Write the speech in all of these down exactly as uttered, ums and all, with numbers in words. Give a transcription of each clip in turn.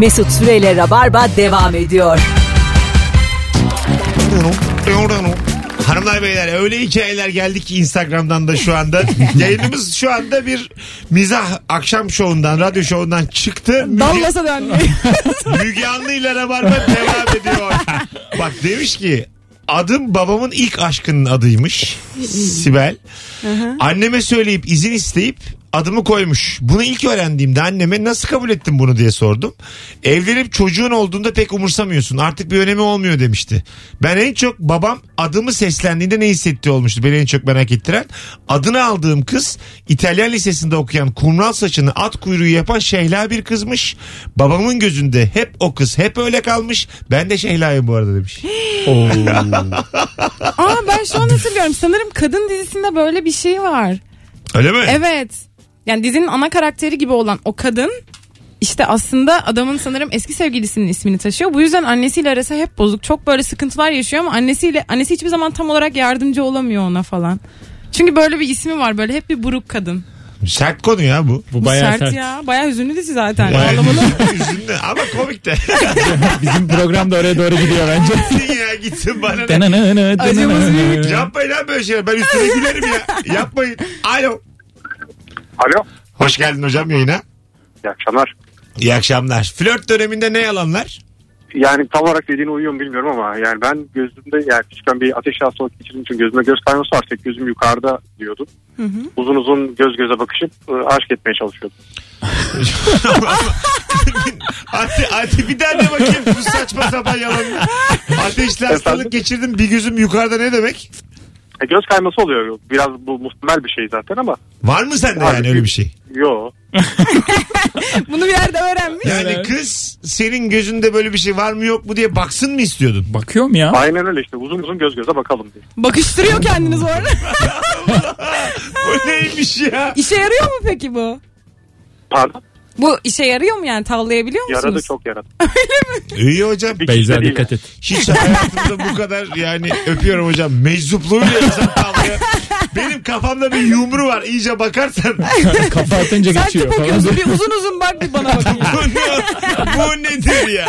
Mesut Süre ile Rabarba devam ediyor. Hanımlar beyler, öyle hikayeler geldi ki Instagram'dan da şu anda. Yayınımız şu anda bir mizah akşam şovundan, radyo şovundan çıktı. Dalgasa dönmüyor. Müge Anlı ile Rabarba devam ediyor. Bak demiş ki, adım babamın ilk aşkının adıymış. Sibel. Hı-hı. Anneme söyleyip izin isteyip adımı koymuş. Bunu ilk öğrendiğimde anneme nasıl kabul ettin bunu diye sordum. Evlenip çocuğun olduğunda pek umursamıyorsun. Artık bir önemi olmuyor demişti. Ben en çok babam adımı seslendiğinde ne hissettiği olmuştu. Beni en çok merak ettiren. Adını aldığım kız İtalyan Lisesi'nde okuyan, kumral saçını at kuyruğu yapan şehla bir kızmış. Babamın gözünde hep o kız hep öyle kalmış. Ben de şehlayım bu arada demiş. Aa, ben şu an hatırlıyorum. Sanırım Kadın dizisinde böyle bir şey var. Öyle mi? Evet. Yani dizinin ana karakteri gibi olan o kadın işte aslında adamın sanırım eski sevgilisinin ismini taşıyor. Bu yüzden annesiyle arası hep bozuk. Çok böyle sıkıntılar yaşıyor ama annesiyle annesi hiçbir zaman tam olarak yardımcı olamıyor ona falan. Çünkü böyle bir ismi var, böyle hep bir buruk kadın. Sert konu ya bu. Bu, bu bayağı sert, sert ya. Bayağı hüzünlü dizi zaten. Yani, hüzünlü ama komik de. Bizim program da oraya doğru gidiyor bence. Gitsin ya gitsin bana. Denene, denene. Yapmayın lan böyle şeyler. Ben üstüne gülerim ya. Yapmayın. Alo. Alo. Hoş geldin hocam yayına. İyi akşamlar. İyi akşamlar. Flört döneminde ne yalanlar? Yani tam olarak dediğine uyuyorum bilmiyorum ama yani ben gözümde yani küçükken bir ateş hastalık geçirdiğim için gözüme göz kayması var. Tek gözüm yukarıda diyordum. Hı hı. Uzun uzun göz göze bakışıp ıı, aşk etmeye çalışıyordum. Hadi, hadi bir tane bakayım bu saçma sapan yalanlar. Ateşli hastalık geçirdim, bir gözüm yukarıda ne demek? E, göz kayması oluyor. Biraz bu muhtemel bir şey zaten ama. Var mı sende yani, yani öyle bir şey? Yok. Bunu bir yerde öğrenmiş. Yani kız senin gözünde böyle bir şey var mı yok mu diye baksın mı istiyordun? Bakıyorum ya. Aynen öyle işte, uzun uzun göz göze bakalım diye. Bakıştırıyor kendini orada. Bu neymiş ya? İşe yarıyor mu peki bu? Pardon? Bu işe yarıyor mu yani, tavlayabiliyor musunuz? Yaradı, çok yaradı. Öyle mi? İyi hocam. Beyza dikkat et. Hiç hayatımda bu kadar yani öpüyorum hocam. Meczupluğuyla insan tavlaya. Benim kafamda bir yumru var. İyice bakarsan. Kafa atınca geçiyor. Sen tıp okuyorsun. Bir uzun uzun bak bir bana bakayım. Bu nedir ya?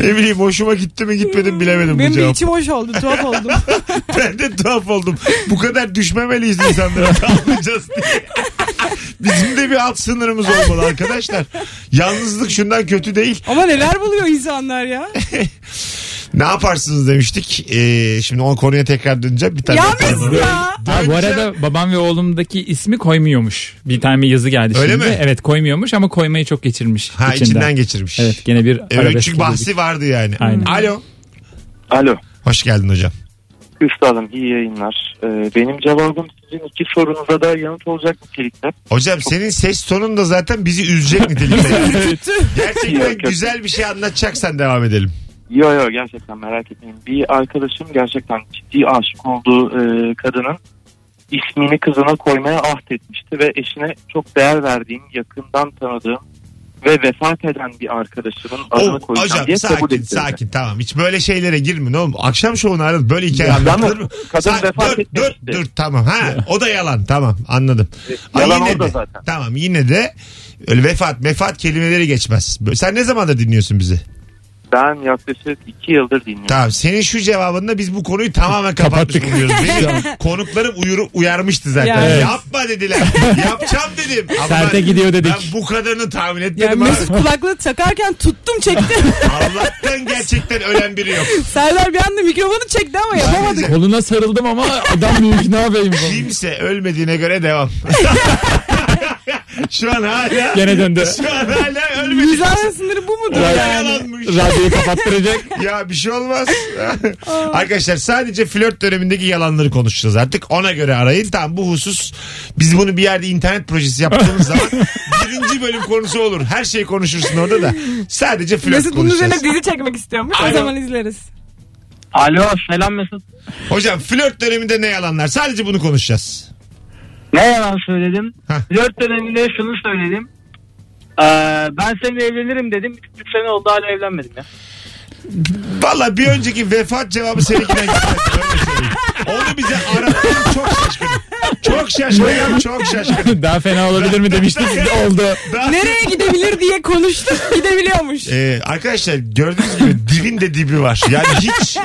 Ne bileyim, hoşuma gitti mi gitmedi mi bilemedim benim bu cevap. Benim içim hoş oldu. Tuhaf oldum. Ben de tuhaf oldum. Bu kadar düşmemeliyiz insanlara. Tavlayacağız diye. Bizim de bir alt sınırımız olmalı arkadaşlar. Yalnızlık şundan kötü değil. Ama neler buluyor insanlar ya. Ne yaparsınız demiştik. Ee, şimdi o konuya tekrar döneceğim. Bir tane ya biz ya. Ha, bu arada babam ve oğlumdaki ismi koymuyormuş. Bir tane bir yazı geldi. Öyle şimdi. Mi? Evet koymuyormuş ama koymayı çok geçirmiş. Ha içinden, içinden geçirmiş. Evet gene bir arabesk. Çünkü bahsi vardı yani. Aynen. Alo. Alo. Hoş geldin hocam. Üstadım iyi yayınlar. Ee, benim cevabım sizin iki sorunuza da yanıt olacak nitelikte. Hocam çok... senin ses tonun da zaten bizi üzecek nitelikte. Gerçekten güzel bir şey anlatacaksan devam edelim. Yo yo gerçekten merak etmeyin. Bir arkadaşım gerçekten ciddi aşık olduğu e, kadının ismini kızına koymaya ahd etmişti ve eşine çok değer verdiğim, yakından tanıdığım ve vefat eden bir arkadaşımın adını koyacağım diye kabul ettirdi. Sakin sakin tamam, hiç böyle şeylere girmeyin oğlum. Akşam şovunu aradın böyle hikaye anlatılır mı? Kadın Sa- vefat etmişti. Dur dur dur tamam ha o da yalan tamam anladım. E, yalan orada de, zaten. Tamam yine de öyle vefat mefat kelimeleri geçmez. Sen ne zamandır dinliyorsun bizi? Ben yaklaşık iki yıldır dinliyorum. Tamam, senin şu cevabında biz bu konuyu tamamen kapattık. Konuklarım uyur, uyarmıştı zaten. Ya, evet. Yapma dediler. Yapacağım dedim. Serte gidiyor dedik. Ben bu kadarını tahmin etmedim. Ya, Mesut kulaklığı takarken tuttum çektim. Allah'tan gerçekten ölen biri yok. Serdar bir anda mikrofonu çekti ama yapamadık. Koluna sarıldım ama adam büyük ne yapayım. Kimse ölmediğine göre devam. Şu an hala gene döndü. Şu an hala ölmedi. Mizahın sınırı bu mudur yani? Yalanmış. Radyoyu kapattıracak. Ya bir şey olmaz. Arkadaşlar sadece flört dönemindeki yalanları konuşacağız artık. Ona göre arayın. Tamam bu husus. Biz bunu bir yerde internet projesi yaptığımız zaman birinci bölüm konusu olur. Her şey konuşursun orada da. Sadece flört Mesut konuşacağız. Bunun üzerine dizi çekmek istiyormuş. Alo. O zaman izleriz. Alo selam Mesut. Hocam flört döneminde ne yalanlar? Sadece bunu konuşacağız. Ne yalan söyledim. Flört döneminde şunu söyledim. Ee, ben seninle evlenirim dedim. üç sene oldu hala evlenmedim ya. Valla bir önceki vefat cevabı seninkinden gitmez. Onu bize arattın, çok şaşkınım. Çok şaşkınım, çok şaşkınım. Daha fena olabilir mi demiştik, oldu. Daha... Nereye gidebilir diye konuştuk, gidebiliyormuş. Ee, arkadaşlar gördüğünüz gibi dibin de dibi var. Yani hiç,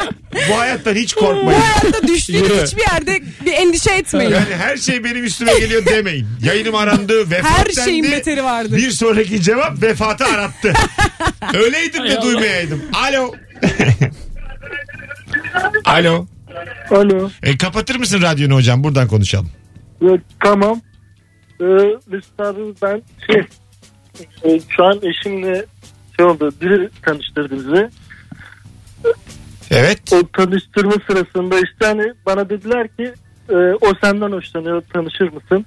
bu hayattan hiç korkmayın. Bu hayatta düştüğünüz hiçbir yerde bir endişe etmeyin. Yani her şey benim üstüme geliyor demeyin. Yayınım arandı, vefat her dendi. Her şeyin beteri vardı. Bir sonraki cevap vefatı arattı. Öyleydim de duymayaydım. Alo. Alo. Alo. E, kapatır mısın radyonu hocam? Buradan konuşalım. Evet, tamam. Ee, ben şey, e, şu an eşimle şey oldu, biri tanıştırdı bizi. Evet. O tanıştırma sırasında işte hani bana dediler ki e, o senden hoşlanıyor, tanışır mısın?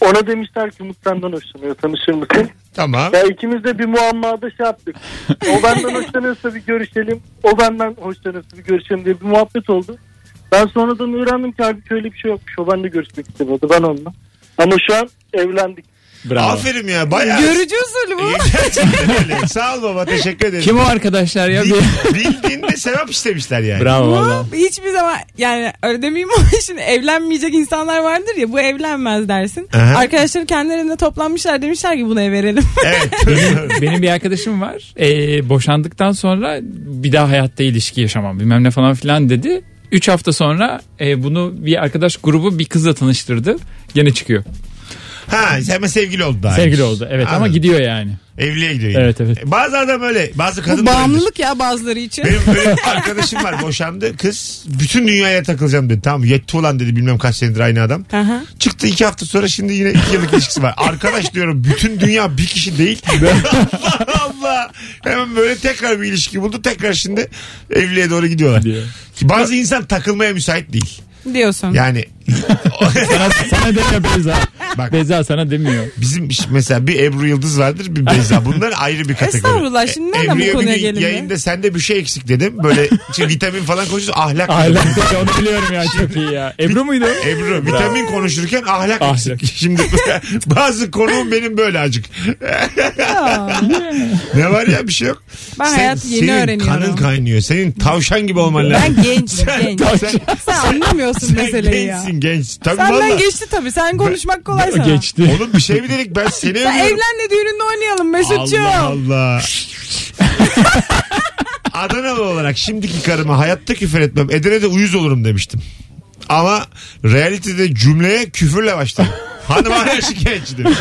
Ona demişler ki Umut senden hoşlanıyor, tanışır mısın? Tamam. Ya ikimiz de bir muammada şey yaptık. O benden hoşlanıyorsa bir görüşelim, o benden hoşlanıyorsa bir görüşelim diye bir muhabbet oldu. Ben sonradan öğrendim ki abi şöyle bir şey yokmuş. O benimle görüşmek istemiyordu, ben onunla. Ama şu an evlendik. Bravo. Aferin ya, bayağı. Görücü usulü bu. E, sağ ol baba, teşekkür ederim. Kim o arkadaşlar ya? Bil, bildiğinde sevap istemişler yani. Bravo valla. Hiçbir zaman yani öyle demeyeyim ama şimdi evlenmeyecek insanlar vardır ya, bu evlenmez dersin. Aha. Arkadaşları kendilerinde toplanmışlar, demişler ki bunu ev verelim. Evet. benim, benim bir arkadaşım var. Ee, boşandıktan sonra bir daha hayatta ilişki yaşamam bilmem ne falan filan dedi. üç hafta sonra e, bunu bir arkadaş grubu bir kızla tanıştırdı. Gene çıkıyor. Ha, hemen sevgili oldu daha. Sevgili oldu evet. Anladım. Ama gidiyor yani. Evliliğe gidiyor yani. Evet evet. Bazı adam öyle, bazı kadın. Bu bağımlılık ya bazıları için. Benim böyle arkadaşım var, boşandı kız, bütün dünyaya takılacağım dedi. Tamam yetti ulan dedi, bilmem kaç senedir aynı adam. Aha. Çıktı iki hafta sonra, şimdi yine iki yıllık ilişkisi var. Arkadaş diyorum, bütün dünya bir kişi değil. Allah Allah. Hemen böyle tekrar bir ilişki buldu, tekrar şimdi evliliğe doğru gidiyorlar. Diyor. Bazı insan takılmaya müsait değil. Diyorsun. Yani sana, sana demiyor Beyza. Bak, Beyza sana demiyor. Bizim mesela bir Ebru Yıldız vardır, bir Beyza. Bunlar ayrı bir kategori. Estağfurullah, şimdi nereden bu konuya gelin? Yayında sende bir şey eksik dedim. Böyle vitamin falan konuşuyoruz, ahlak. Ahlak onu biliyorum ya, çok iyi ya. Ebru muydu? Ebru. Vitamin konuşurken ahlak, ahlak eksik. Şimdi bazı konuğum benim böyle acık. Ne var ya, bir şey yok. Ben sen, hayat yeni senin öğreniyorum. Senin kanın kaynıyor. Senin tavşan gibi olman lazım. Ben genç. Sen, genç. Sen, sen, sen anlamıyorsun sen meseleyi ya. Gençsin genç. Tabii senden vallahi. Geçti tabii. Sen konuşmak kolay ben, sana. Geçti. Oğlum bir şey mi dedik? Ben seni övüyorum. Evlenle düğününde oynayalım Mesut'cuğum. Allah Allah. Adanalı olarak şimdiki karıma hayatta küfür etmem. Edirne'de uyuz olurum demiştim. Ama realitede cümleye küfürle başladım. Hanım hala şikayetçi demiş.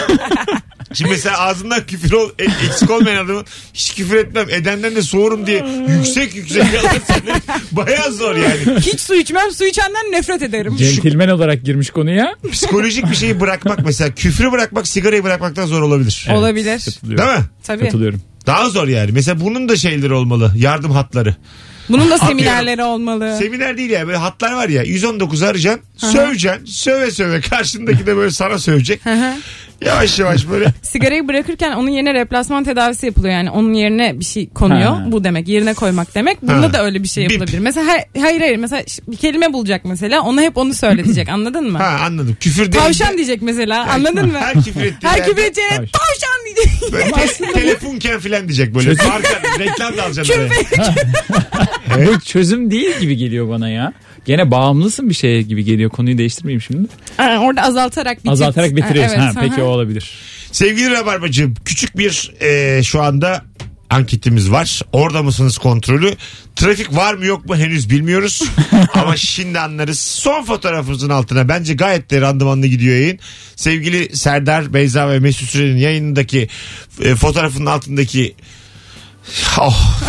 Şimdi mesela ağzından küfür ol, eksik olmayan adamı hiç küfür etmem, edenden de soğurum diye yüksek yüksek alırsanız bayağı zor yani. Hiç su içmem, su içenden nefret ederim. Centilmen olarak girmiş konuya. Psikolojik bir şeyi bırakmak mesela, küfrü bırakmak sigarayı bırakmaktan zor olabilir. Evet, olabilir. Değil mi? Tabii. Katılıyorum. Daha zor yani. Mesela bunun da şeyleri olmalı, yardım hatları. Bunun da atıyorum, seminerleri olmalı. Seminer değil ya, böyle hatlar var ya, yüz on dokuz arayacaksın, hı-hı, söveceksin, söve söve karşındaki de böyle sana sövecek. Hı-hı. Yavaş yavaş böyle. Sigarayı bırakırken onun yerine replasman tedavisi yapılıyor yani, onun yerine bir şey konuyor. Ha. Bu demek yerine koymak demek. Bunda ha, da öyle bir şey yapılabilir. Bip. Mesela hayır hayır mesela bir kelime bulacak mesela, ona hep onu söyletecek, anladın mı? Ha, anladım. Küfür değil. Tavşan de... diyecek mesela yani, anladın mı? Her küfür ettiği her küfür edeceğine tavşan diyecek. Böyle te- telefonken filan diyecek böyle. Marka reklam da alacaksın oraya. Evet. Bu çözüm değil gibi geliyor bana ya. Gene bağımlısın bir şeye gibi geliyor. Konuyu değiştirmeyeyim şimdi. Aa, orada azaltarak bitir. Azaltarak bitiriyorsun. Evet, ha, aha. Peki o olabilir. Sevgili Rabarbacığım, küçük bir e, şu anda anketimiz var. Orada mısınız kontrolü. Trafik var mı yok mu henüz bilmiyoruz. Ama şimdi anlarız. Son fotoğrafımızın altına, bence gayet de randımanlı gidiyor yayın. Sevgili Serdar, Beyza ve Mesut Süren'in yayınındaki e, fotoğrafının altındaki oh.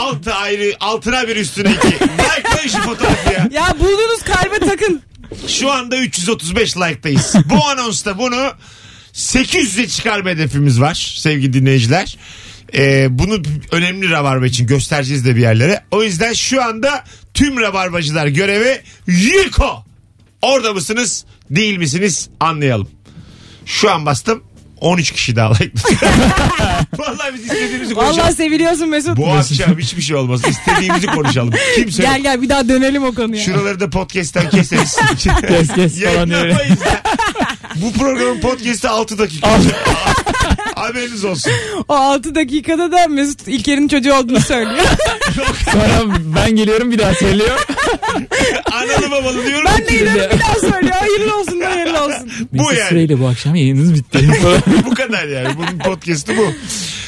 Altı ayrı, altına bir üstüne iki. Like'layın şu fotoğrafı ya. Ya buldunuz, kalbe takın. Şu anda üç yüz otuz beş like'dayız. Bu anonsta bunu sekiz yüze çıkarma hedefimiz var sevgili dinleyiciler. Ee, bunu önemli Rabarba için göstereceğiz de bir yerlere. O yüzden şu anda tüm Rabarbacılar görevi Yiko. Orada mısınız değil misiniz anlayalım. Şu an bastım. on üç kişi daha like'ladı. Vallahi biz istediğimizi konuşalım. Vallahi seviliyorsun Mesut. Bu akşam hiçbir şey olmaz. İstediğimizi konuşalım. Kimse gel yok. Gel bir daha dönelim o konuya. Şuraları da podcast'ten keseriz. Kes kes falan öyle. Bu programın podcast'ı altı dakika. Haberiniz olsun. O altı dakikada da Mesut İlker'in çocuğu olduğunu söylüyor. Sonra ben geliyorum bir daha söylüyor. Analı babalı diyorum. Ben de geliyorum bir daha söylüyor. Hayırlı olsun, hayırlı olsun. Bu Mesut yani. Süreyle bu akşam yayınınız bitti. Bu kadar yani. Bunun podcast'ı bu.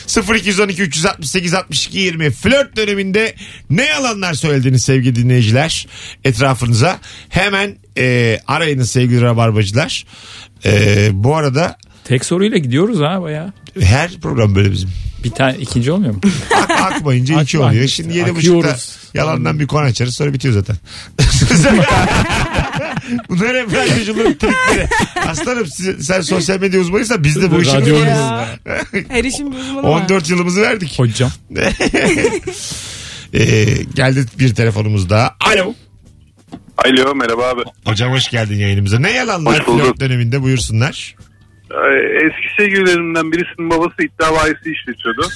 sıfır iki on iki üç altı sekiz altmış iki yirmi flört döneminde ne yalanlar söylediniz sevgili dinleyiciler etrafınıza. Hemen e, arayınız sevgili rabarbacılar. E, bu arada tek soruyla gidiyoruz ha bayağı. Her program böyle bizim. Bir tane ikinci olmuyor mu? Ak, akmayınca iki oluyor. Şimdi yedi buçukta yalandan bir konu açarız. Sonra bitiyor zaten. Bunlar hep radyocuların trikleri. Aslanım sen sosyal medya uzmanıysan biz de bu işin uzmanıyız. Her işin bir uzmanı var. on dört yılımızı verdik. Hocam. ee, geldi bir telefonumuz daha. Alo. Alo merhaba abi. Hocam hoş geldin yayınımıza. Ne yalanlar flört döneminde buyursunlar. Eski sevgililerimden birisinin babası iddia bahisi işletiyordu.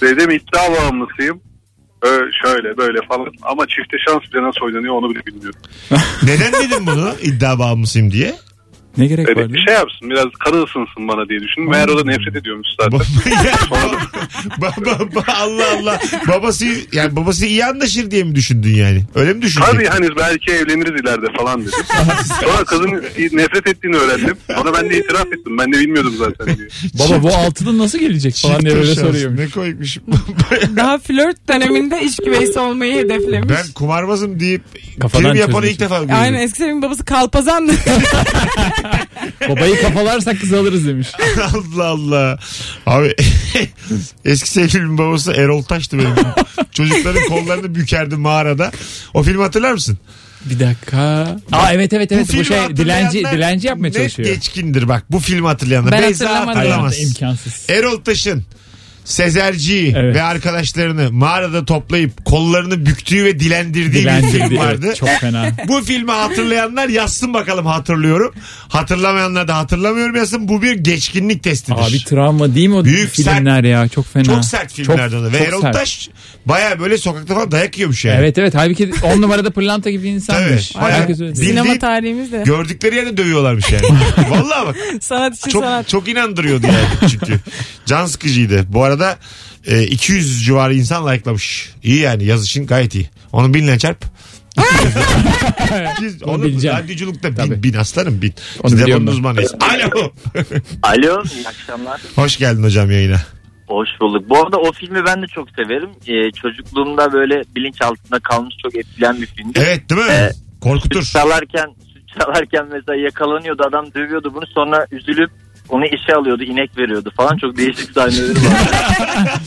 Dedim iddia bağımlısıyım. Öyle, şöyle böyle falan ama çifte şans bile nasıl oynanıyor onu bile bilmiyorum. Neden dedim bunu iddia bağımlısıyım diye? Ne gerek evet, var? Bir şey yapsın biraz karı ısınsın bana diye düşündüm. Meğer o da nefret ediyormuş zaten. Allah Allah. Babası yani babası iyi anlaşır diye mi düşündün yani? Öyle mi düşündün? Tabii hani belki evleniriz ileride falan dedim. Sonra kızın nefret ettiğini öğrendim. Ona ben de itiraf ettim. Ben de bilmiyordum zaten diye. Baba bu altından nasıl gelecek falan diye böyle soruyormuş. Ne koymuşum? Daha flört döneminde iş güveysi olmayı hedeflemiş. Ben kumarbazım deyip kim yapanı ilk defa görüyorum. Aynen eskiden babası kalpazandı. Babayı kafalarsak kız alırız demiş. Allah Allah. Abi eski sevgilimin babası Erol Taş'tı benim. Çocukların kollarını bükerdi mağarada. O filmi hatırlar mısın? Bir dakika. Aa evet evet evet bu, bu şey dilenci dilenci yapmaya çalışıyor. Net geçkindir bak bu filmi hatırlayanlar. Ben Beyza hatırlamaz. İmkansız. Erol Taş'ın Sezerci'yi evet. ve arkadaşlarını mağarada toplayıp kollarını büktüğü ve dilendirdiği Dilendirdi, bir film vardı. Evet, çok fena. Bu filmi hatırlayanlar yazsın bakalım hatırlıyorum. Hatırlamayanlar da hatırlamıyorum yazsın. Bu bir geçkinlik testidir. Abi travma değil mi o Büyük filmler sert, ya? Çok fena. Çok sert filmlerden. Çok, ve çok Erol Taş baya böyle sokakta falan dayak yiyormuş yani. Evet evet. Halbuki on numarada pırlanta gibi insanmış. Evet. Bildiğin, sinema tarihimiz de. Gördükleri yerde dövüyorlarmış yani. Vallahi bak. Sanat için çok, sanat. Çok inandırıyordu yani çünkü. Can sıkıcıydı. Bu arada e, iki yüz civarı insan like'lamış. İyi yani yazışın gayet iyi. Onu binle çarp. Biz onu radyoculukta bin, bin aslanım bin. Biz de bunun uzmanıyız. Alo. Alo iyi akşamlar. Hoş geldin hocam yayına. Hoş bulduk. Bu arada o filmi ben de çok severim. Ee, çocukluğumda böyle bilinç altında kalmış çok etkilen bir filmdi. Evet değil mi? Ee, Korkutur. Süt çalarken, süt çalarken mesela yakalanıyordu adam dövüyordu bunu sonra üzülüp onu işe alıyordu, inek veriyordu falan. Çok değişik sahneleri var.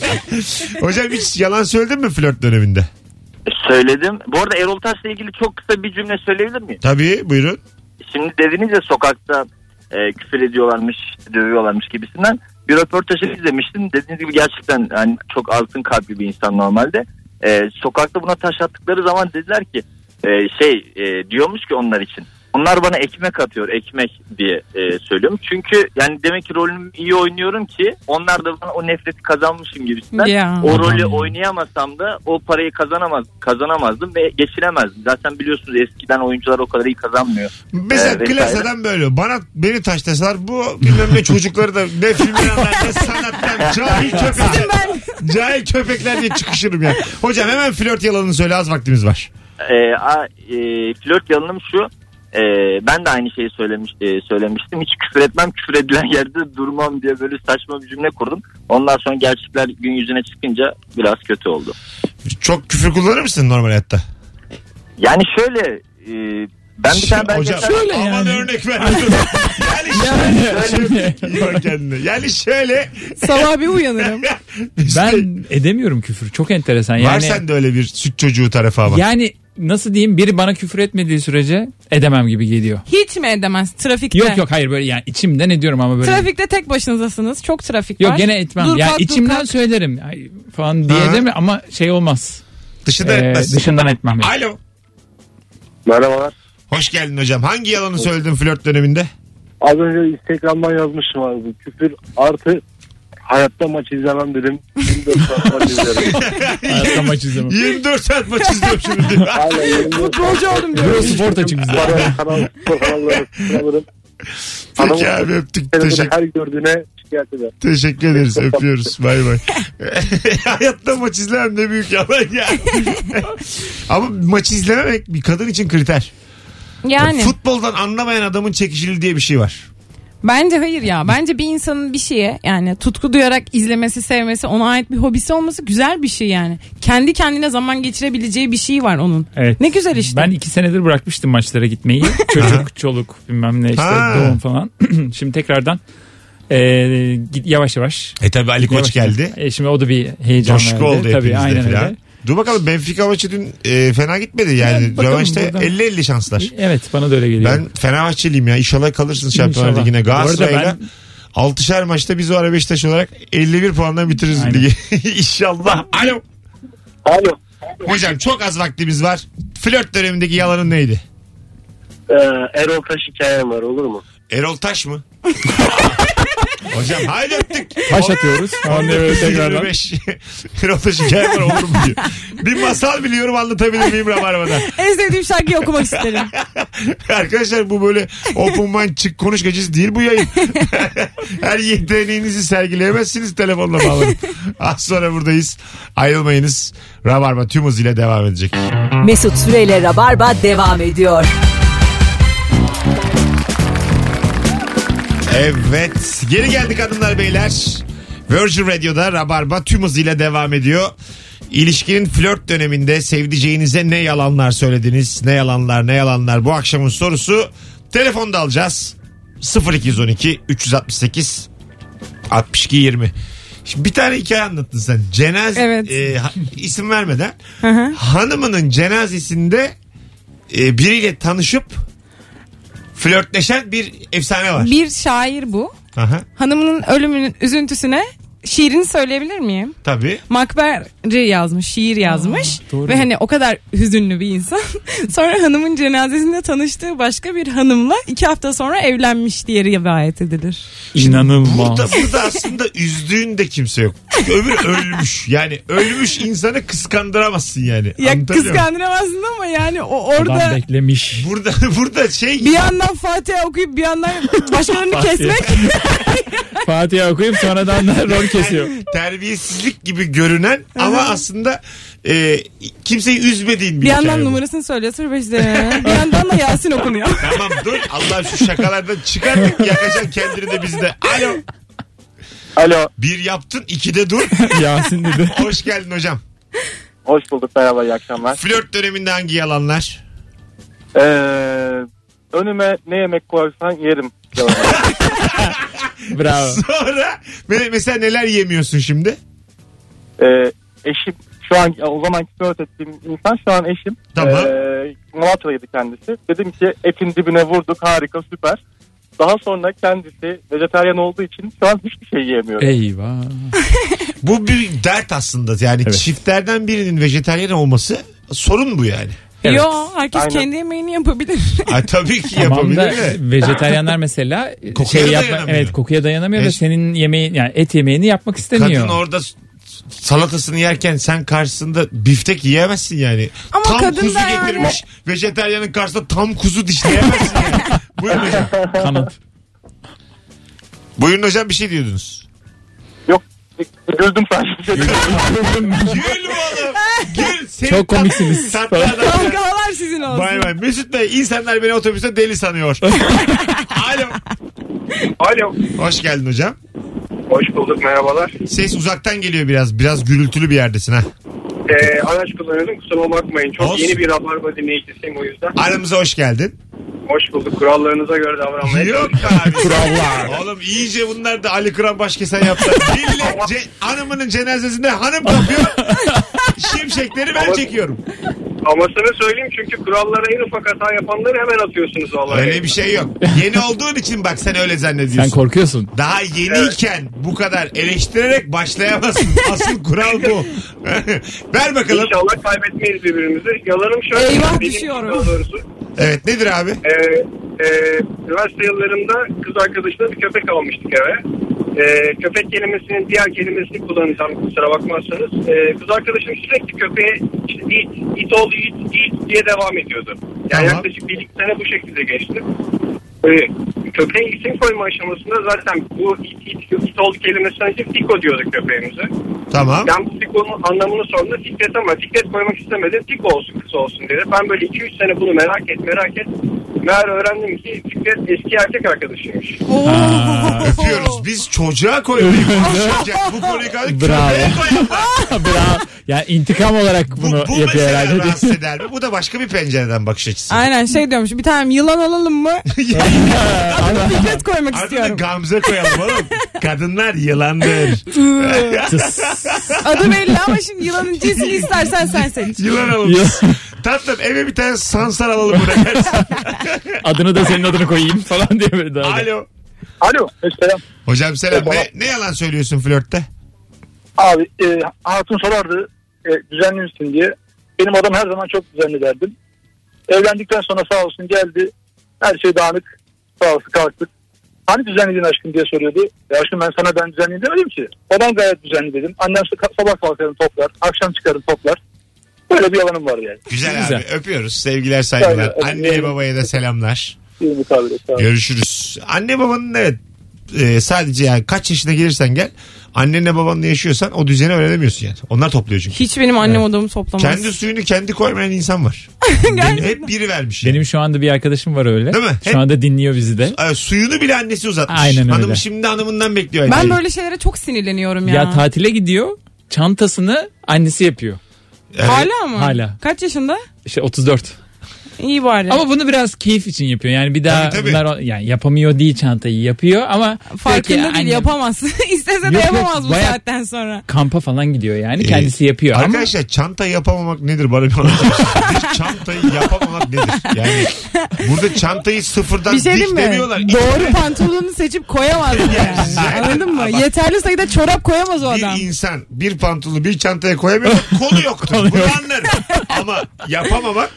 Hocam hiç yalan söyledin mi flört döneminde? Söyledim. Bu arada Erol Taş'la ilgili çok kısa bir cümle söyleyebilir miyim? Tabii buyurun. Şimdi dediniz ya sokakta e, küfür ediyorlarmış, dövüyorlarmış gibisinden. Bir röportajı izlemiştim. Dediğiniz gibi gerçekten hani çok altın kalpli bir insan normalde. E, sokakta buna taş attıkları zaman dediler ki e, şey e, diyormuş ki onlar için. Onlar bana ekmek atıyor, ekmek diye e, söylüyorum. Çünkü yani demek ki rolümü iyi oynuyorum ki onlar da bana o nefreti kazanmışım gibisinden. Yeah. O rolü oynayamasam da o parayı kazanamaz, kazanamazdım ve geçinemezdim. Zaten biliyorsunuz eskiden oyuncular o kadar iyi kazanmıyor. Mesela e, klasadan böyle bana beni taş deseler bu bilmem ne çocukları da ne filmden ne sanattan cahil köpekler, cahil köpekler diye çıkışırım ya. Yani. Hocam hemen flört yalanını söyle az vaktimiz var. E, a, e, flört yalanım şu. Ee, ben de aynı şeyi söylemiş, e, söylemiştim. Hiç küfür etmem, küfür edilen yerde durmam diye böyle saçma bir cümle kurdum. Ondan sonra gerçekler gün yüzüne çıkınca biraz kötü oldu. Çok küfür kullanır mısın normal hayatta? Yani şöyle... E, ben bir tane belgesel... Hocam, şöyle yani. Aman örnek ver. Yani şöyle... Yani, yani şöyle... Sabah bir uyanırım. Ben edemiyorum küfür. Çok enteresan. Yani, var sen de öyle bir süt çocuğu tarafa bak. Yani... Nasıl diyeyim biri bana küfür etmediği sürece edemem gibi geliyor. Hiç mi edemez trafikte? Yok yok hayır böyle yani içimden ediyorum ama böyle. Trafikte tek başınızasınız çok trafik var. Yok gene etmem dur, ya kalk, içimden kalk. Söylerim ay, falan diye de mi ama şey olmaz. Dışında ee, etmez. Dışından etmem. Yani. Alo. Merhabalar. Hoş geldin hocam hangi yalanı söyledin flört döneminde? Az önce Instagram'dan yazmışım abi küfür artı. Hayatta maç izlemem dedim. yirmi dört saat maç izlerim. Hayatta maç izlemem. yirmi dört saat maç izliyorum şimdi. Aynen. Futbolcu oldum diyor. Eurosport açık bize. Kanal, kanalları, kanallarım. Peki abi öptük. Her gördüğüne şikayet ederim. Teşekkür ederiz. Öpüyoruz. Bay bay. Hayatta maç izlemem ne büyük yalan ya. Ama maç izlememek bir kadın için kriter. Yani. Futboldan anlamayan adamın çekişili diye bir şey var. Bence hayır ya. Bence bir insanın bir şeye yani tutku duyarak izlemesi, sevmesi, ona ait bir hobisi olması güzel bir şey yani. Kendi kendine zaman geçirebileceği bir şey var onun. Evet. Ne güzel işte. Ben iki senedir bırakmıştım maçlara gitmeyi. Çocuk, çoluk bilmem ne işte ha. doğum falan. Şimdi tekrardan e, yavaş yavaş. E tabi Ali Koç geldi. E, şimdi o da bir heyecan verdi. Coşku oldu hepimizde filan. Dur bakalım, Benfica maçı dün e, fena gitmedi yani, yani rövanşta elli elli şanslar. Evet, bana da öyle geliyor. Ben Fenerbahçeliyim ya, inşallah kalırsınız Şampiyonlar Ligi'ne. Galatasaray'la ben... altışar maçta biz o ara Beşiktaş olarak elli bir puandan bitiririz ligi. İnşallah. Alo. Alo. Hocam çok az vaktimiz var. Flört dönemindeki yalanın neydi? Ee, Erol Taş hikayem var, olur mu? Erol Taş mı? Hocam haydi öptük. Taş atıyoruz. on yirmi beş Rotaş hikaye var, olur mu diyor. Bir masal biliyorum, anlatabilir miyim Rabarba'da? En sevdiğim şarkıyı okumak isterim. Arkadaşlar bu böyle open mind çık konuş gecesi değil bu yayın. Her yeteneğinizi sergileyemezsiniz telefonla bağlanıp. Az sonra buradayız. Ayrılmayınız. Rabarba tüm hızıyla devam edecek. Mesut Süre ile Rabarba devam ediyor. Evet, geri geldik hanımlar beyler. Virgin Radio'da Rabarba tüm hızıyla devam ediyor. İlişkinin flört döneminde sevdiceğinize ne yalanlar söylediniz, ne yalanlar ne yalanlar, bu akşamın sorusu. Telefonda alacağız. sıfır iki yüz on iki üç altı sekiz altmış iki yirmi. Şimdi bir tane hikaye anlattın sen. Cenaze, evet. e, isim vermeden hanımının cenazesinde e, biriyle tanışıp flörtleşen bir efsane var. Bir şair bu. Aha. Hanımının ölümünün üzüntüsüne şiirini söyleyebilir miyim? Tabii. Makber'i yazmış, şiir yazmış. Aa, ve hani o kadar hüzünlü bir insan. Sonra hanımın cenazesinde tanıştığı başka bir hanımla iki hafta sonra evlenmiş diye rivayet edilir. İnanılmaz. Burada, burada aslında üzdüğün de kimse yok. Öbür ölmüş. Yani ölmüş insanı kıskandıramazsın yani. Ya kıskandıramazsın ama yani o orada. Adam beklemiş. Burada, burada şey. Bir yandan Fatiha okuyup bir yandan başkalarını kesmek. Fatiha okuyup sonradan da rol kesiyor. Yani terbiyesizlik gibi görünen ama aslında e, kimseyi üzmediğin bir, bir yandan numarasını söylüyor sıfır beşte. Bir yandan da Yasin okunuyor. Tamam dur, Allah şu şakalardan çıkardık, yakacaksın kendini de bizi de. Alo. Alo. Bir yaptın, iki de dur. Yasin dedi. Hoş geldin hocam. Hoş bulduk, merhaba, iyi akşamlar. Flört döneminde hangi yalanlar? Ee, önüme ne yemek koyarsan yerim. Bravo. Sonra mesela neler yemiyorsun şimdi? Ee, eşim şu an, o zamanki flört ettiğim insan şu an eşim. Tamam. Ee, Malatya'ydı kendisi. Dedim ki etin dibine vurduk, harika, süper. Daha sonra kendisi vejetaryen olduğu için şu an hiçbir şey yiyemiyor. Eyvah. Bu bir dert aslında yani, evet. Çiftlerden birinin vejetaryen olması sorun bu yani. Evet. Yo, herkes aynen. Kendi yemeğini yapabilir. Ay, tabii ki yapabilir. Tamam da, vejetaryenler mesela kokuya şey yapma, evet, kokuya dayanamıyor da senin yemeğin, yani et yemeğini yapmak istemiyor. Kadın orada salatasını yerken sen karşısında biftek yiyemezsin yani. Ama tam kuzu getirmiş yani. Vejetaryenin karşısında tam kuzu dişleyemezsin yani. Buyurun hocam. Kanat. Buyurun hocam, bir şey diyordunuz. Yok, güldüm sadece. Güldüm. Gül oğlum. Gül. Çok komiksiniz. Kavgalar sizin olsun. Bay bay. Mesut Bey, insanlar beni otobüste deli sanıyor. Alo. Alo. Hoş geldin hocam. Hoş bulduk, merhabalar. Ses uzaktan geliyor biraz. Biraz gürültülü bir yerdesin ha. Ee, araç kullanıyorum, kusura bakmayın. Çok olsun. Yeni bir Rabarba dinleyicisiyim o yüzden. Aramıza hoş geldin. Hoş bulduk. Kurallarınıza göre davranmaya çalışıyorum. Yok abi. Kurallar. Oğlum iyice bunlar da Ali Kur'an başkesen yaptılar. Millet ce- hanımının cenazesinde hanım kapıyor. Şimşekleri ben ama, çekiyorum. Ama sana söyleyeyim, çünkü kurallara en ufak hata yapanları hemen atıyorsunuz vallahi. Öyle bir şey yok. Yeni olduğun için bak sen öyle zannediyorsun. Sen korkuyorsun. Daha yeniyken evet. Bu kadar eleştirerek başlayamazsın. Asıl kural bu. Ver bakalım. İnşallah kaybetmeyiz birbirimizi. Yalanım şöyle. Eyvah, düşüyorum. Evet, nedir abi? Ee, e, üniversite yıllarında kız arkadaşımla bir köpek almıştık eve. Ee, köpek kelimesinin diğer kelimesini kullanacağım, kusura bakmazsanız. Ee, kız arkadaşım sürekli köpeğe işte, it, it oldu, it, it diye devam ediyordu. Yani tamam. Yaklaşık bir iki sene bu şekilde geçti. Ee, köpeğin isim koyma aşamasında zaten bu it, it, it oldu kelimesinden önce Fiko diyorduk köpeğimize. Tamam. Ben bu Fiko'nun anlamını sonra Fikret ama Fikret koymak istemedim. Fiko olsun kız olsun dedi. Ben böyle iki üç sene bunu merak et merak et. Meğer öğrendim ki Fikret eski erkek arkadaşıymış. Aa, öpüyoruz. Biz çocuğa koyuyoruz. Bu konuyu kaldık. Köpeğe koyuyoruz. Bravo. Yani intikam olarak bunu bu, bu yapıyor herhalde. Rahatsız eder mi? Bu da başka bir pencereden bakış açısı. Aynen şey diyormuş. Bir tane yılan alalım mı? Fikret koymak artık istiyorum. Artık Gamze koyalım oğlum. Kadınlar yılandır. Adı belli ama şimdi yılanın cinsini istersen sen seç. Yılan alalım. Tatlım eve bir tane sansar alalım buraya. Adını da senin adını koyayım falan diye böyle daha. Alo. Alo. Selam. Hocam selam. Evet, ne, ne yalan söylüyorsun flörtte? Abi e, hatun sorardı e, düzenli misin diye. Benim adam her zaman çok düzenli derdim. Evlendikten sonra sağ olsun geldi. Her şey dağınık. Sağ olsun kalktık. Hani düzenliydin aşkım diye soruyordu. Ya aşkım ben sana ben düzenliyim demedim ki. Babam gayet düzenli dedim. Annem sabah kalkarım toplar. Akşam çıkarım toplar. Böyle bir yalanım var yani. Güzel, Güzel. abi öpüyoruz. Sevgiler saygılar. Tabii, anneye babaya da selamlar. İyi, tabii, tabii. Görüşürüz. Anne babanın evet e, sadece yani kaç yaşına gelirsen gel. Annenle babanla yaşıyorsan o düzeni öğrenemiyorsun yani. Onlar topluyor çünkü. Hiç benim annem evet. odamı toplamaz. Kendi suyunu kendi koymayan insan var. Benim, hep biri vermiş. Yani. Benim şu anda bir arkadaşım var öyle. Değil mi? Şu hep, anda dinliyor bizi de. Ay, suyunu bile annesi uzatmış. Aynen öyle. Hanım şimdi hanımından bekliyor. Ben böyle şeylere çok sinirleniyorum ya. Ya tatile gidiyor, çantasını annesi yapıyor. Evet. Hala mı? Hala. Kaç yaşında? İşte otuz dört. İyi bari. Ama bunu biraz keyif için yapıyor. Yani bir daha tabii, tabii. Bunlar yani yapamıyor değil çantayı yapıyor ama farkında değil annem... yapamaz. İstese de yapamaz bu saatten sonra. Kampa falan gidiyor yani ee, kendisi yapıyor. Arkadaşlar ama... çanta yapamamak nedir bana bir anlatın. Çantayı yapamamak nedir? Yani burada çantayı sıfırdan bir şey diklemiyorlar. Doğru pantolonu seçip koyamaz yani. Anladın mı? Ama yeterli sayıda çorap koyamaz o bir adam. Bir insan bir pantolonu bir çantaya koyamıyor. Kolu yoktur. Kolu bunu yok. Anlarım. Ama yapamamak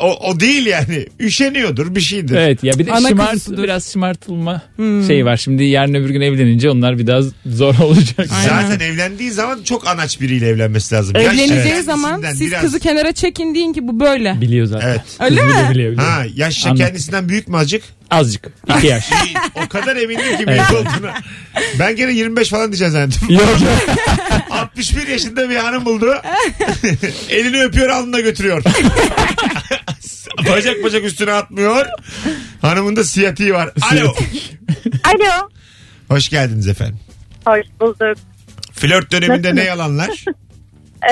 o o değil yani. Üşeniyordur bir şeydir. Evet ya bir de şımart, biraz şımartılma hmm. şeyi var. Şimdi yarın öbür gün evlenince onlar bir daha zor olacak. Aynen. Zaten evlendiği zaman çok anaç biriyle evlenmesi lazım. Evleneceği yaş zaman siz biraz... kızı kenara çekin deyin ki bu böyle. Biliyor zaten. Evet. Öyle mi? Biliyor, biliyor, biliyor. Ha, yaşça anladım. Kendisinden büyük mü azıcık? Azıcık. iki yaş. O kadar eminim ki büyük olduğuna. Ben gene yirmi beş falan diyeceğim zannettim. Yok yok. altmış bir yaşında bir hanım buldu. Elini öpüyor alnına götürüyor. Bacak bacak üstüne atmıyor. Hanımın da siyatiği var. Alo. Alo. Hoş geldiniz efendim. Hoş bulduk. Flört döneminde nasılsınız? Ne yalanlar?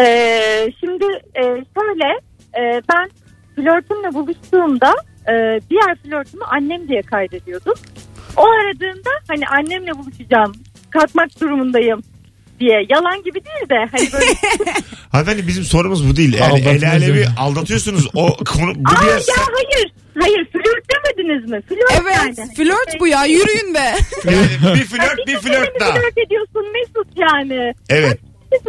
ee, şimdi e, şöyle e, ben flörtümle buluştuğumda e, diğer flörtümü annem diye kaydediyordum. O aradığımda hani annemle buluşacağım, kalkmak durumundayım diye yalan gibi değil de hani böyle. Hanımefendi bizim sorumuz bu değil. Yani el alevi aldatıyorsunuz o konu. Bu Aa, ya sen... hayır. Hayır flört demediniz mi? Flört evet yani. Flört bu ya yürüyün be. Yani bir flört bir flört daha. Flört ediyorsun Mesut yani. Evet. Sen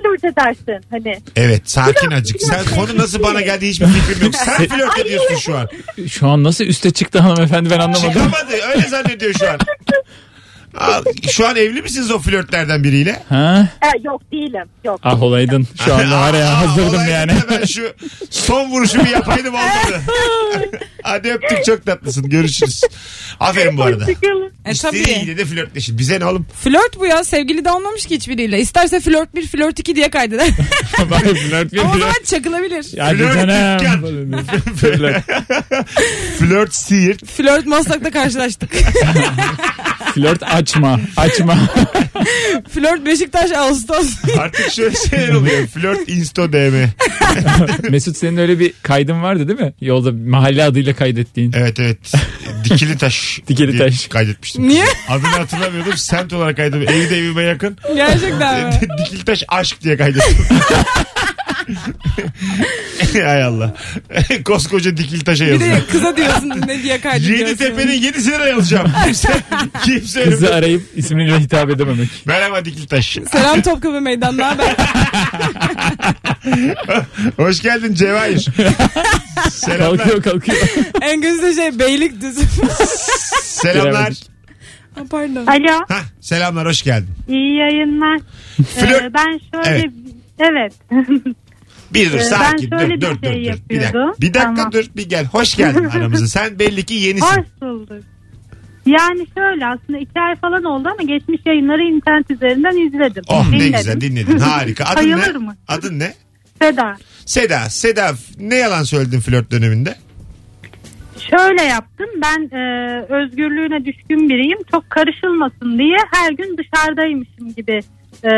flört edersin hani. Evet sakin flört, acık. Flört. Sen konu nasıl bana geldi hiçbir fikrim yok. Sen flört ediyorsun şu an. Şu an nasıl üste çıktı hanımefendi ben anlamadım. Çıkamadı öyle zannediyor şu an. Şu an evli misiniz o flörtlerden biriyle? Ha? E, yok değilim. Yok. Ah olaydın. Şu anda var ya hazırdım ah, yani. Ben şu son vuruşumu yapaydım olmadı. Hadi öptük çok tatlısın. Görüşürüz. Aferin bu arada. E, İstediğiyle de flörtleşin. Bize ne oğlum? Flört bu ya. Sevgili de olmamış ki hiçbiriyle. İsterse flört bir flört iki diye kaydeder. Flört bir, ama o zaman çakılabilir. Flört dükkan. Flört. Flört siirt. Flört Maslak'ta karşılaştık. Flört açma, açma. Flört Beşiktaş Ağustos. Artık şöyle şeyler oluyor. Flört Insta D M. Mesut senin öyle bir kaydın vardı değil mi? Yolda mahalle adıyla kaydettiğin. Evet evet. Dikili taş. Dikili taş. Kaydetmiştim. Niye? Adını hatırlamıyordum. Semt olarak kaydettim. Evde evime yakın. Gerçekten mi? Dikili taş aşk diye kaydettim. Hay Allah. Koskoca dikil taşa yazıyor. Bir de kıza diyorsun ne diye kaydediyorsun. Yeditepe'nin yedisine arayacağım. Kimse kızı öyle. Arayıp isminiyle hitap edememek. Merhaba dikil taş. Selam Topkapı Meydanı'na ben. Hoş geldin Cevahir. Selamlar. Kalkıyor kalkıyor. En güzel şey Beylikdüzü. Selamlar. Pardon. Alo. Hah, selamlar hoş geldin. İyi yayınlar. Flört. Ben şöyle evet. Evet. Bir dur sakin dur dur dur. Bir, şey dur. bir dakika, bir dakika tamam. Dur bir gel. Hoş geldin aramıza. Sen belli ki yenisin. Hoş bulduk. Yani şöyle aslında iki ay falan oldu ama geçmiş yayınları internet üzerinden izledim. Oh dinledim. Ne güzel dinledin, harika. Adın Hayılır ne? Mı? Adın ne? Seda. Seda, Seda ne yalan söyledin flört döneminde? Şöyle yaptım, ben e, özgürlüğüne düşkün biriyim, çok karışılmasın diye her gün dışarıdaymışım gibi e,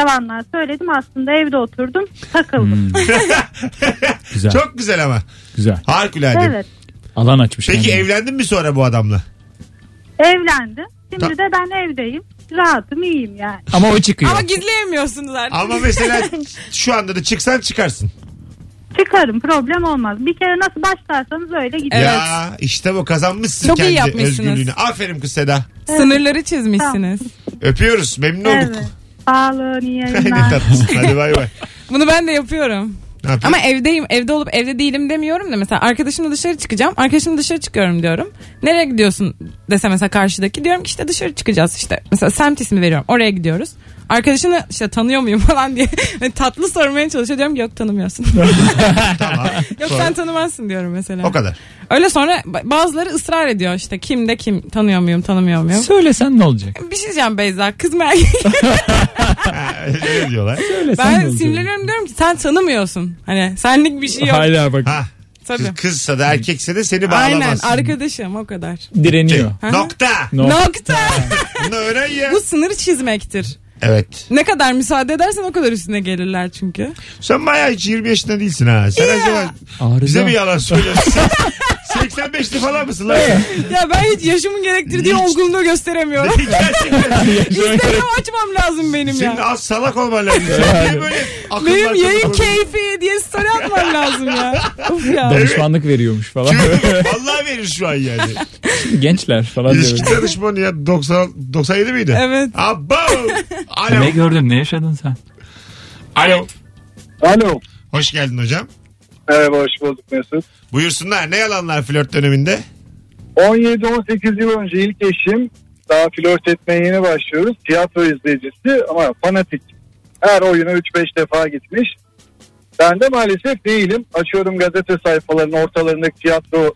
yalanlar söyledim, aslında evde oturdum takıldım. Güzel. Çok güzel ama. Güzel. Harikulade. Evet. Alan açmış. Peki yani. Evlendin mi sonra bu adamla? Evlendim. Şimdi Ta- de ben evdeyim. Rahatım, iyiyim yani. Ama o çıkıyor. Ama gizleyemiyorsunuz artık. Ama mesela şu anda da çıksan çıkarsın. Çıkarım, problem olmaz. Bir kere nasıl başlarsanız öyle gidiyoruz. Ya işte bu, kazanmışsın çok kendi özgürlüğünü. Aferin kız Seda. Evet. Sınırları çizmişsiniz. Tamam. Öpüyoruz, memnun evet. olduk. Sağ olun, iyi yayınlar. Hadi bay bay. Bunu ben de yapıyorum. Ama evdeyim, evde olup evde değilim demiyorum da mesela arkadaşımla dışarı çıkacağım, arkadaşımla dışarı çıkıyorum diyorum. Nereye gidiyorsun dese mesela karşıdaki, diyorum ki işte dışarı çıkacağız işte. Mesela semt ismi veriyorum, oraya gidiyoruz. Arkadaşını işte tanıyor muyum falan diye tatlı sormaya çalışıyor, diyorum ki yok tanımıyorsun. Tamam. Yok sonra. Sen tanımazsın diyorum mesela. O kadar. Öyle sonra bazıları ısrar ediyor işte kim de kim, tanıyor muyum tanımıyor muyum. Söylesen ne olacak? Bir şey diyeceğim Beyza, kız mı erkek? Öyle diyorlar. Söylesen ben sinirleniyorum, diyorum ki sen tanımıyorsun. Hani senlik bir şey yok. Hala bak. Ha. Kız, kızsa da erkekse de seni bağlamazsın. Aynen, arkadaşım o kadar. Direniyor. Şey, nokta. Nokta. Nokta. Bunu öğren ya. Bu sınırı çizmektir. Evet. Ne kadar müsaade edersen o kadar üstüne gelirler çünkü. Sen bayağı hiç yirmi yaşında değilsin ha. Sen ya. Acaba Arıza. Bize mi yalan söylüyorsun? seksen beşli falan mısın lan? Ya ben hiç yaşımın gerektirdiği hiç... olgunluğu gösteremiyorum. İstediğimi açmam lazım benim senin ya. Senin az salak olman lazım. Yani. Böyle benim yayın keyfi diye story atmam lazım ya. Uf ya. Danışmanlık evet. veriyormuş falan. Vallahi verir şu an yani. Gençler falan. İlişki danışmanı ya doksan, doksan yedi miydi? Evet. Abo. Alo. Ne gördün, ne yaşadın sen? Alo. Alo. Hoş geldin hocam. Merhaba, hoş bulduk Mesut. Buyursunlar, ne yalanlar flört döneminde? on yedi on sekiz yıl önce ilk eşim, daha flört etmeye yeni başlıyoruz. Tiyatro izleyicisi ama fanatik. Her oyuna üç beş defa gitmiş. Ben de maalesef değilim. Açıyorum gazete sayfalarının ortalarındaki tiyatro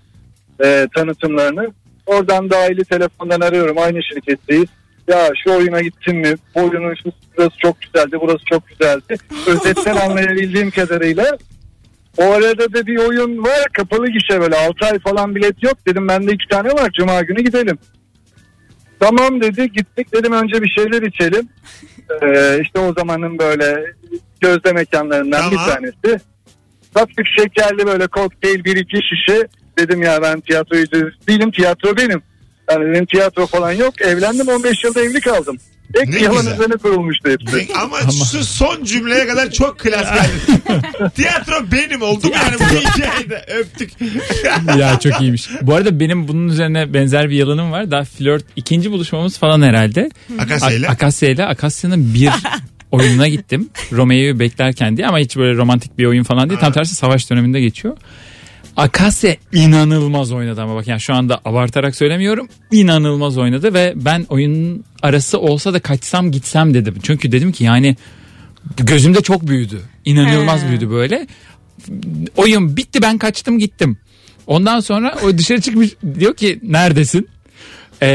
e, tanıtımlarını. Oradan da aile telefondan arıyorum, aynı şirketteyiz. Ya şu oyuna gittin mi? Bu oyunun şu sırası çok güzeldi, burası çok güzeldi. Özetten anlayabildiğim kadarıyla... O arada da bir oyun var, kapalı gişe, böyle altı ay falan bilet yok. Dedim bende iki tane var, cuma günü gidelim. Tamam dedi, gittik. Dedim önce bir şeyler içelim. Ee, işte o zamanın böyle gözde mekanlarından tamam. bir tanesi. Tatlık şekerli böyle kokteyl, bir iki şişe. Dedim ya ben tiyatroyu değilim, tiyatro benim. Yani benim tiyatro falan yok. Evlendim, on beş yılda evli kaldım. Tek ne yalan güzel. Üzerine kurulmuştu hepsi. Ama, Ama şu son cümleye kadar çok klas geldi. Tiyatro benim oldu yani bu hikayede. Öptük. Ya çok iyiymiş. Bu arada benim bunun üzerine benzer bir yalanım var. Daha flört ikinci buluşmamız falan herhalde. Akasya'yla. A- Akasya'yla. Akasya'nın bir... oyununa gittim. Romeo'yu beklerken diye, ama hiç böyle romantik bir oyun falan değil. Tam tersi savaş döneminde geçiyor. Akasya inanılmaz oynadı ama bak yani şu anda abartarak söylemiyorum. İnanılmaz oynadı ve ben oyunun arası olsa da kaçsam gitsem dedim. Çünkü dedim ki yani gözümde çok büyüdü. İnanılmaz He. büyüdü böyle. Oyun bitti, ben kaçtım gittim. Ondan sonra o dışarı çıkmış diyor ki neredesin? Ee,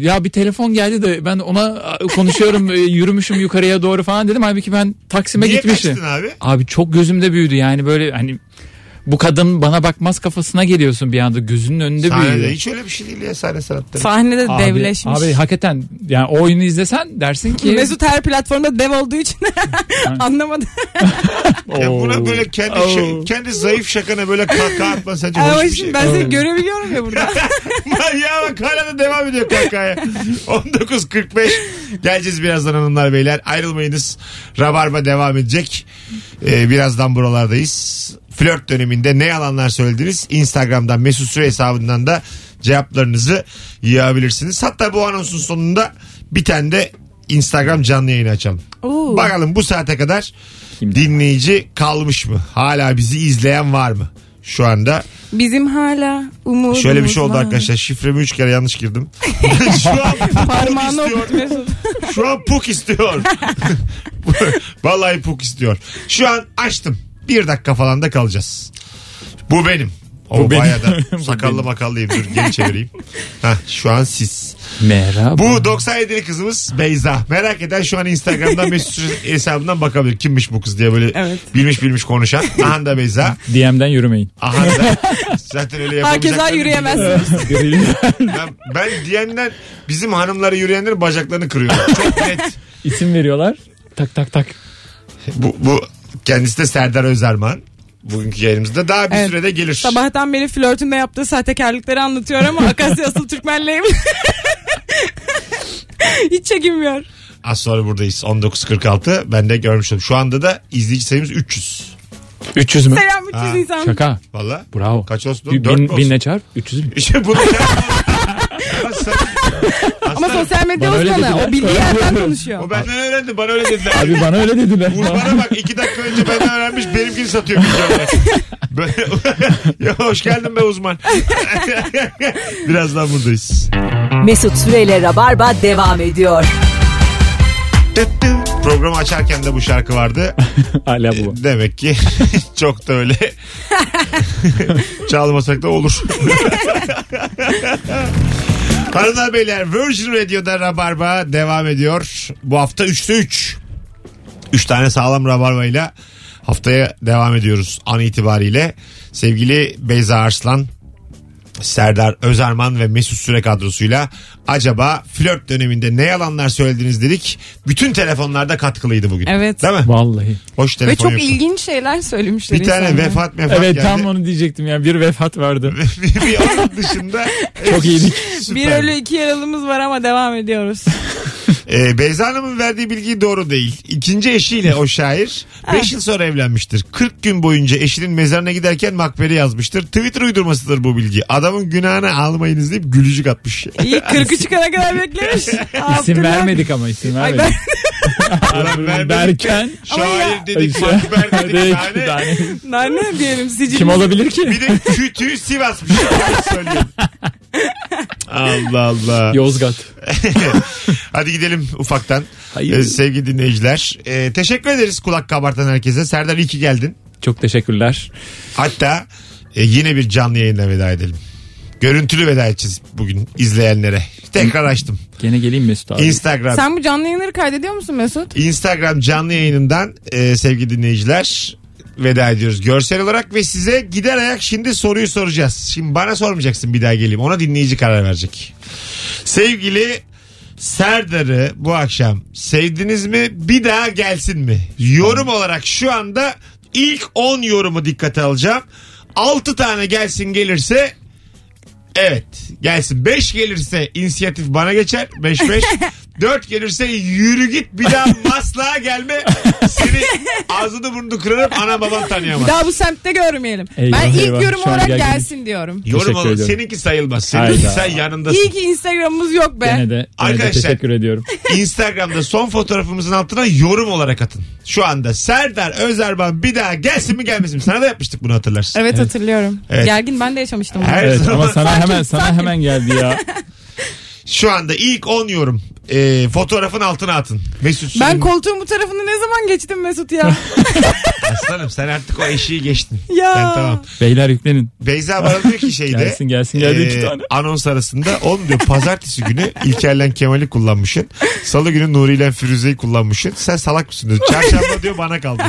ya bir telefon geldi de ben ona konuşuyorum, yürümüşüm yukarıya doğru falan dedim. Halbuki ben Taksim'e Niye gitmişim. Niye kaçtın abi? Abi çok gözümde büyüdü yani böyle hani... Bu kadın bana bakmaz kafasına geliyorsun bir anda, gözünün önünde büyüyor. Sahnede hiç öyle bir şey değil ya, sahne sanatları. Sahnede abi, devleşmiş. Abi hakikaten yani o oyunu izlesen dersin ki. Mesut her platformda dev olduğu için anlamadım. Ya buna böyle kendi şa- kendi zayıf şakana böyle kahkaha atma sence hoş bir şey. Ben seni görebiliyorum ya burada. Ya bak hala da devam ediyor kahkahaya. on dokuz kırk beş geleceğiz birazdan hanımlar beyler, ayrılmayınız. Rabarba devam edecek. Ee, birazdan buralardayız. Flört döneminde ne yalanlar söylediniz? Instagram'dan Mesut Süre hesabından da cevaplarınızı yığabilirsiniz. Hatta bu anonsun sonunda bir tane de Instagram canlı yayını açalım. Oo. Bakalım bu saate kadar Kimden? Dinleyici kalmış mı? Hala bizi izleyen var mı? Şu anda. Bizim hala umudumuz. Şöyle bir şey oldu var. Arkadaşlar, şifremi üç kere yanlış girdim. Şu an parmağını okutmuyorsun. Şu an puk istiyor. Vallahi puk istiyor. Şu an açtım. Bir dakika falan da kalacağız. Bu benim. O bayağı da sakallı makallıyım. Dur geri çevireyim. Heh, şu an siz. Merhaba. Bu doksan yedili kızımız Beyza. Merak eden şu an Instagram'dan Mesut Süre hesabından bakabilir. Kimmiş bu kız diye böyle evet. bilmiş bilmiş konuşan. Aha da Beyza. D M'den yürümeyin. Aha da. Zaten öyle yapamayacaklar. Herkese yürüyemezsiniz. ben, ben D M'den bizim hanımlara yürüyenlerin bacaklarını kırıyorlar. Çok net. İsim veriyorlar. Tak tak tak. Bu, bu kendisi de Serdar Özerman. Bugünkü yayınımızda daha bir evet. sürede gelir. Sabahtan beri flörtünde yaptığı sahtekarlıkları anlatıyor ama Akasya asıl Türkmenliyim. Hiç çekinmiyor. Az sonra buradayız. on dokuz kırk altı Ben de görmüştüm. Şu anda da izleyici sayımız üç yüz üç yüz mü? Selam üç yüz ha. insan. Şaka. Valla. Bravo. Kaç olsun? Bir, dört bin, olsun. Binle çarp. üç yüz mü? İşte bunu ama sosyal medya uzmanı. O bildiği yerden konuşuyor. O benden öğrendi. Bana öyle dediler. Abi bana öyle dediler. Uzmana bak. iki dakika önce benden öğrenmiş. Benimkini satıyor. Böyle... ya hoş geldin be uzman. Birazdan buradayız. Mesut Süreyle Rabarba devam ediyor. Programı açarken de bu şarkı vardı. Hala bu. Demek ki çok da öyle. Çalmasak da olur. Hanımlar beyler, Virgin Radio'da Rabarba devam ediyor. Bu hafta üçte üç üç tane sağlam Rabarba'yla haftaya devam ediyoruz an itibariyle. Sevgili Beyza Arslan, Serdar Özerman ve Mesut Süre kadrosuyla acaba flört döneminde ne yalanlar söylediniz dedik. Bütün telefonlarda katkılıydı bugün. Evet. Değil mi? Vallahi. Hoş telefon. Ve çok yoktu. İlginç şeyler söylemişler. Bir tane insanlar. vefat mefat evet, geldi. Evet tam onu diyecektim yani bir vefat vardı. bir onun dışında. Çok iyiydik. Bir ölü iki yaralımız var ama devam ediyoruz. Ee, Beyza Hanım'ın verdiği bilgi doğru değil. İkinci eşiyle o şair beş yıl sonra evlenmiştir. kırk gün boyunca eşinin mezarına giderken makbere yazmıştır. Twitter uydurmasıdır bu bilgi. Adamın günahını almayınız deyip gülücük atmış. İyi kırk üçüne kadar beklemiş. İsim vermedik ama isim vermedik. Ay ben... vermedik derken şair dedik, makber dedik. Nane. Nane diyelim sicil. Kim olabilir ki? Bir de kütüğü Sivasmış. Allah Allah. Yozgat. Hadi gidelim ufaktan. Ee, sevgili dinleyiciler. Ee, teşekkür ederiz kulak kabartan herkese. Serdar iyi ki geldin. Çok teşekkürler. Hatta e, yine bir canlı yayınla veda edelim. Görüntülü veda edeceğiz bugün izleyenlere. Tekrar açtım. Gene geleyim Mesut abi. Instagram. Sen bu canlı yayınları kaydediyor musun Mesut? Instagram canlı yayınından e, sevgili dinleyiciler... veda ediyoruz görsel olarak ve size gider ayak şimdi soruyu soracağız. Şimdi bana sormayacaksın bir daha geleyim. Ona dinleyici karar verecek. Sevgili Serdar'ı bu akşam sevdiniz mi? Bir daha gelsin mi? Yorum olarak şu anda ilk on yorumu dikkate alacağım. altı tane gelsin gelirse evet gelsin. beş gelirse inisiyatif bana geçer. beş beş dört gelirse yürü git bir daha maslağa gelme. Seni ağzını burnunu kırarım ana baban tanıyamaz. Bir daha bu semtte görmeyelim. Eyvah, ben ilk eyvah. yorum şu olarak gel gelsin gel. diyorum. Yorum olarak seninki sayılmaz. Seninki sen yanındasın. İyi ki Instagram'ımız yok be. Gene de, gene arkadaşlar de teşekkür ediyorum. Instagram'da son fotoğrafımızın altına yorum olarak atın. Şu anda Serdar Özerman bir daha gelsin mi gelmesin mi? Sana da yapmıştık bunu hatırlarsın. Evet, evet. hatırlıyorum. Evet. Gergin ben de yaşamıştım. Evet, zaman... Ama sana hemen sana sakin. hemen geldi ya. Şu anda ilk on yorum e, fotoğrafın altına atın. Mesut ben koltuğun bu tarafını ne zaman geçtim Mesut ya? Aslanım sen artık o eşiği geçtin. Ya. Ben tamam. Beyler yüklenin. Beyza bana diyor ki şeyde. gelsin gelsin geldi e, iki tane. Anons arasında on diyor pazartesi günü İlker'le Kemal'i kullanmışsın. Salı günü Nuri'yle Firuze'yi kullanmışsın. Sen salak mısın diyor. Çarşamba diyor bana kaldı.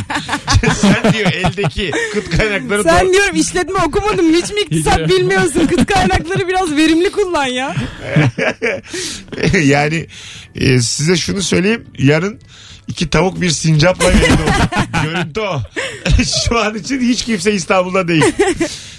Sen diyor eldeki kıt kaynakları. Sen doğru... diyorum işletme okumadım. Hiç mi iktisat bilmiyorsun? Kıt kaynakları biraz verimli kullan ya. Yani e, size şunu söyleyeyim. Yarın İki tavuk bir sincapla yayın oldu. Görüntü o. Şu an için hiç kimse İstanbul'da değil.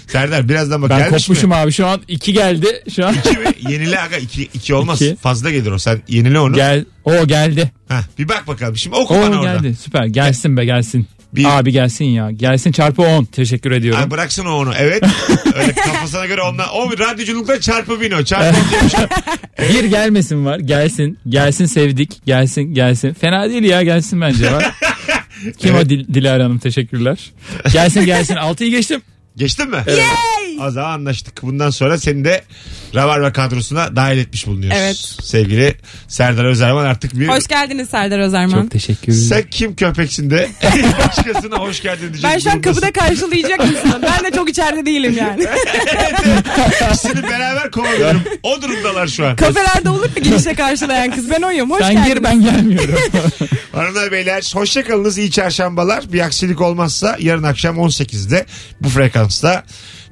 Serdar birazdan bak. Ben kopmuşum mi? Abi şu an iki geldi. Şu an. İki mi? Yenile aga iki, iki olmaz. İki. Fazla gelir o. Sen yenile onu. Gel. O geldi. Heh, bir bak bakalım. Şimdi oku o bana orada. O geldi. Süper. Gelsin be gelsin. Bir... Abi gelsin ya. Gelsin çarpı on. Teşekkür ediyorum. Ay bıraksın o onu. Evet. Öyle kafasına göre ondan. O radyoculukta çarpı bin o. Çarpı on. Bir gelmesin var. Gelsin. Gelsin sevdik. Gelsin gelsin. Fena değil ya gelsin bence. Var. Kim evet. o Dil- Dilara Hanım teşekkürler. Gelsin gelsin. altıyı geçtim. Geçtin mi? Evet. Yay! O zaman anlaştık. Bundan sonra seni de Rabarba kadrosuna dahil etmiş bulunuyoruz. Evet. Sevgili Serdar Özerman artık bir... Hoş geldiniz Serdar Özerman. Çok teşekkür ederim. Sen kim köpeksin de başkasına hoş geldin diyecek. Ben şu an kapıda karşılayacak mısın? Ben de çok içeride değilim yani. İkisini beraber kovalıyorum. O durumdalar şu an. Kafelerde olur mu girişte karşılayan kız? Ben oyum. Hoş sen geldiniz. Sen gir ben gelmiyorum. Hanımlar beyler hoşçakalınız. İyi çarşambalar. Bir aksilik olmazsa yarın akşam on sekizde bu frekansta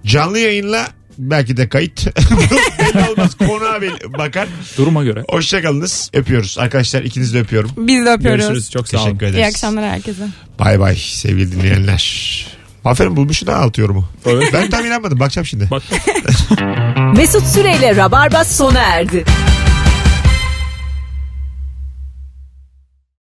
canlı yayınla belki de kayıt. Belli olmaz. Konuğa bakar. Duruma göre. Hoşçakalınız. Öpüyoruz. Arkadaşlar ikinizi de öpüyorum. Biz de öpüyoruz. Görüşürüz. Çok sağ olun. Teşekkür ederiz. İyi akşamlar herkese. Bay bay sevgili dinleyenler. Aferin bulmuşsun ha alt yorumu. Evet. Ben tam inanmadım. Bakacağım şimdi. Bak. Mesut Süre ile Rabarba sona erdi.